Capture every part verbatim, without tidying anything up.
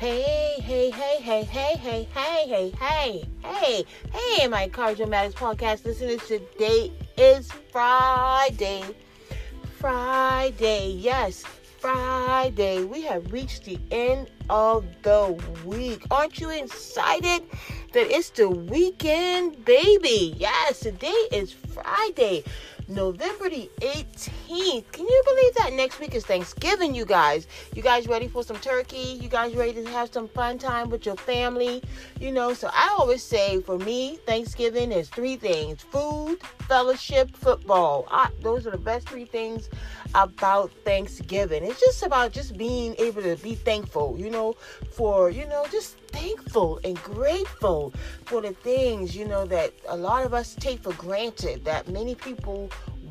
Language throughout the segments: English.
Hey, hey, hey, hey, hey, hey, hey, hey, hey, hey, hey, my Cardio Madness podcast listeners, today is Friday. Friday, yes, Friday. We have reached the end of the week. Aren't you excited that it's the weekend, baby? Yes, today is Friday, November the eighteenth. Can you believe that? Next week is Thanksgiving, you guys. You guys ready for some turkey? You guys ready to have some fun time with your family? You know, so I always say, for me, Thanksgiving is three things: food, fellowship, football. I, those are the best three things about Thanksgiving. It's just about just being able to be thankful, you know, for, you know, just thankful and grateful for the things, you know, that a lot of us take for granted, that many people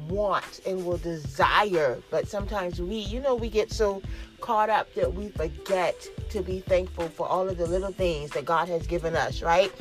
want and will desire, but sometimes we, you know, we get so caught up that we forget to be thankful for all of the little things that God has given us, right?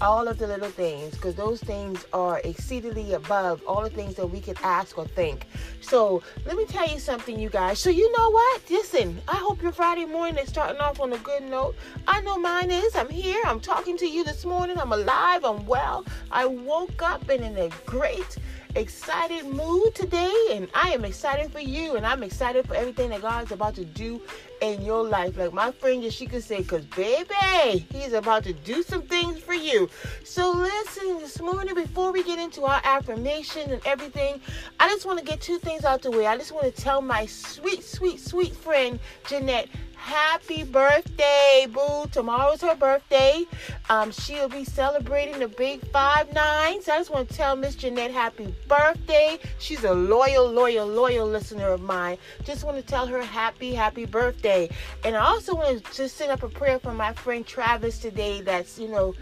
All of the little things, because those things are exceedingly above all the things that we could ask or think. So let me tell you something, you guys. So you know what? Listen, I hope your Friday morning is starting off on a good note. I know mine is. I'm here. I'm talking to you this morning. I'm alive. I'm well. I woke up and in a great, excited mood today, and I am excited for you, and I'm excited for everything that God's about to do in your life. Like my friend Yashika said, because baby, he's about to do some things for you. So listen, this morning, before we get into our affirmation and everything, I just want to get two things out the way. I just want to tell my sweet, sweet, sweet friend Jeanette, happy birthday, boo. Tomorrow's her birthday. Um, she'll be celebrating the big five nine. So I just want to tell Miss Jeanette happy birthday. She's a loyal, loyal, loyal listener of mine. Just want to tell her happy, happy birthday. And I also want to just send up a prayer for my friend Travis today. That's, you know,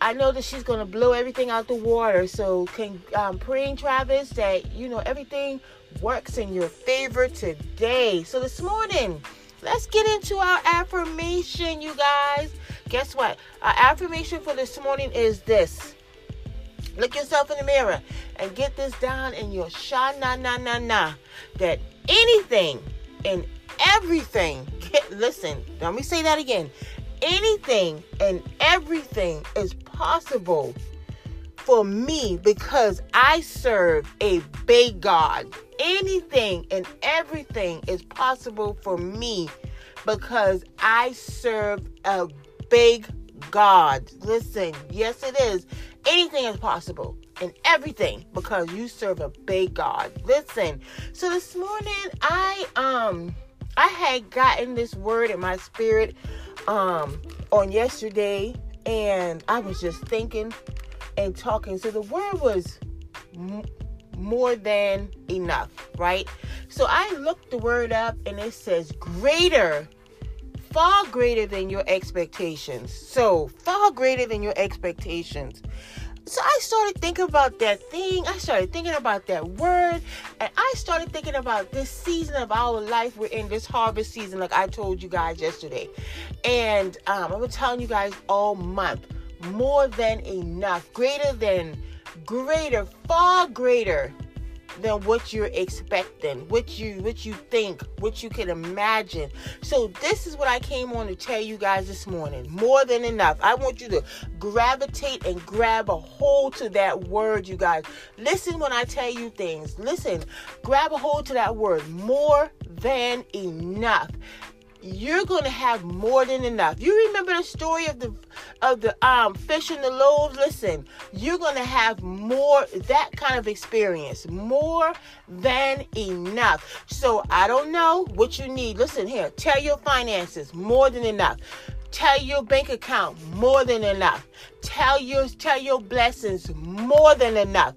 I know that she's going to blow everything out the water. So can, um, praying, Travis, that, you know, everything works in your favor today. So this morning, let's get into our affirmation, you guys. Guess what? Our affirmation for this morning is this. Look yourself in the mirror and get this down in your sha-na-na-na-na. That anything and everything, get, listen, let me say that again. Anything and everything is possible for me because I serve a big God. Anything and everything is possible for me because I serve a big God. Listen, yes it is. Anything is possible and everything because you serve a big God. Listen, so this morning I um I had gotten this word in my spirit um on yesterday, and I was just thinking and talking. So the word was m- more than enough, right? So I looked the word up and it says greater, far greater than your expectations. So far greater than your expectations. So I started thinking about that thing. I started thinking about that word. And I started thinking about this season of our life. We're in this harvest season, like I told you guys yesterday. And um, I've been telling you guys all month, more than enough, greater than greater, far greater than what you're expecting, what you what you think, what you can imagine. So this is what I came on to tell you guys this morning. More than enough. I want you to gravitate and grab a hold to that word, you guys. Listen when I tell you things. Listen, grab a hold to that word. More than enough. You're going to have more than enough. You remember the story of the of the um, fish and the loaves? Listen, you're going to have more, that kind of experience. More than enough. So I don't know what you need. Listen here, tell your finances, more than enough. Tell your bank account, more than enough. Tell your, tell your blessings, more than enough.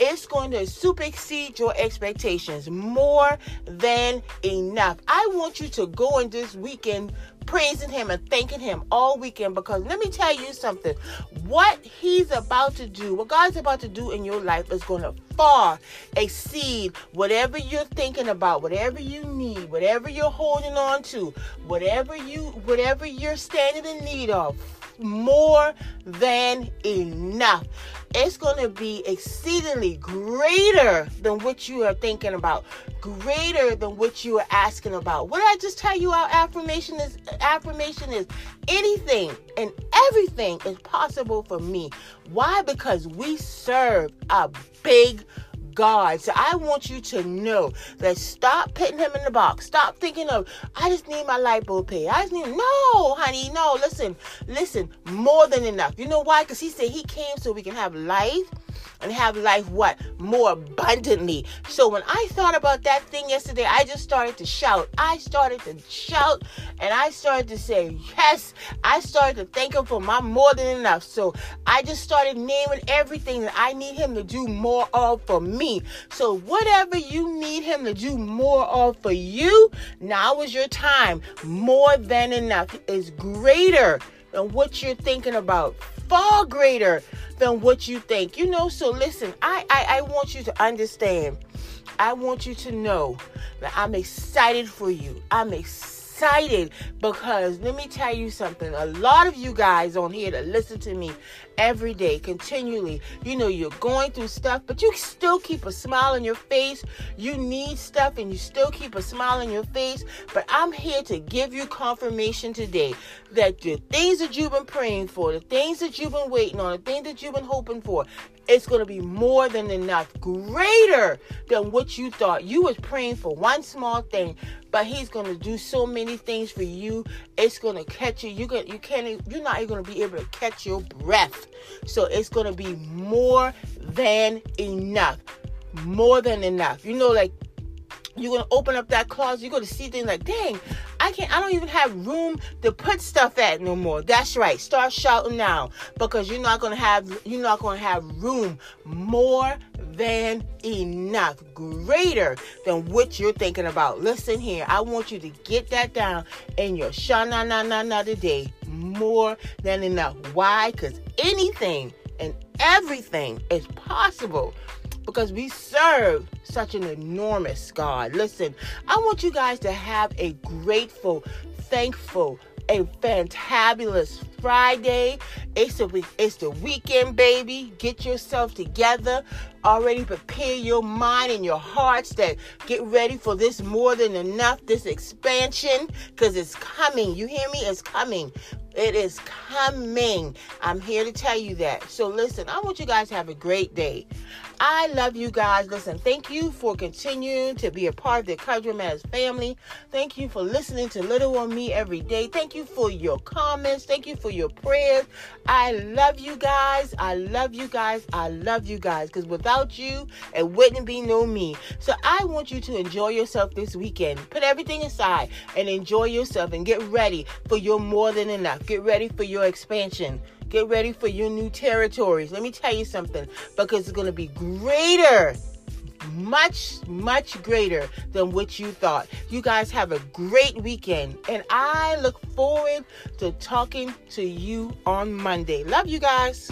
It's going to super exceed your expectations. More than enough. I want you to go in this weekend praising him and thanking him all weekend, because let me tell you something. What he's about to do, what God's about to do in your life is going to far exceed whatever you're thinking about, whatever you need, whatever you're holding on to, whatever you, whatever you're standing in need of. more than enough. It's going to be exceedingly greater than what you are thinking about, greater than what you are asking about. What did I just tell you? Our affirmation is affirmation is anything and everything is possible for me. Why? Because we serve a big God. So I want you to know that stop putting him in the box. Stop thinking of, I just need my light bulb paid. I just need, no, honey, no, listen, listen, more than enough. You know why? Because he said he came so we can have life and have life what? More abundantly. So when I thought about that thing yesterday, I just started to shout. I started to shout and I started to say, yes, I started to thank him for my more than enough. So I just started naming everything that I need him to do more of for me. So whatever you need him to do more of for you, now is your time. More than enough is greater than what you're thinking about. Far greater than what you think, you know. So listen, I, I I want you to understand. I want you to know that I'm excited for you. I'm excited because let me tell you something. A lot of you guys on here that listen to me every day, continually, you know, you're going through stuff, but you still keep a smile on your face. You need stuff and you still keep a smile on your face. But I'm here to give you confirmation today that the things that you've been praying for, the things that you've been waiting on, the things that you've been hoping for, it's going to be more than enough, greater than what you thought. You was praying for one small thing, but he's going to do so many things for you. It's going to catch you. You can, you can't, you're not even going to be able to catch your breath. So it's going to be more than enough, more than enough. You know, like you're going to open up that closet. You're going to see things like, dang, I can't, I don't even have room to put stuff at no more. That's right. Start shouting now because you're not going to have, you're not going to have room more than enough, greater than what you're thinking about. Listen here. I want you to get that down in your sha-na-na-na-na today. More than enough. Why? Because anything and everything is possible because we serve such an enormous God. Listen, I want you guys to have a grateful, thankful, a fantabulous Friday. It's the, it's the weekend, baby. Get yourself together. Already prepare your mind and your hearts that get ready for this more than enough, this expansion, because it's coming. You hear me? It's coming. It is coming. I'm here to tell you that. So listen, I want you guys to have a great day. I love you guys. Listen, thank you for continuing to be a part of the Cudrimaz family. Thank you for listening to Little On Me every day. Thank you for your comments. Thank you for your prayers. I love you guys. I love you guys. I love you guys. Because without you, it wouldn't be no me. So I want you to enjoy yourself this weekend. Put everything aside and enjoy yourself and get ready for your more than enough. Get ready for your expansion. Get ready for your new territories. Let me tell you something, because it's going to be greater, much, much greater than what you thought. You guys have a great weekend, and I look forward to talking to you on Monday. Love you guys.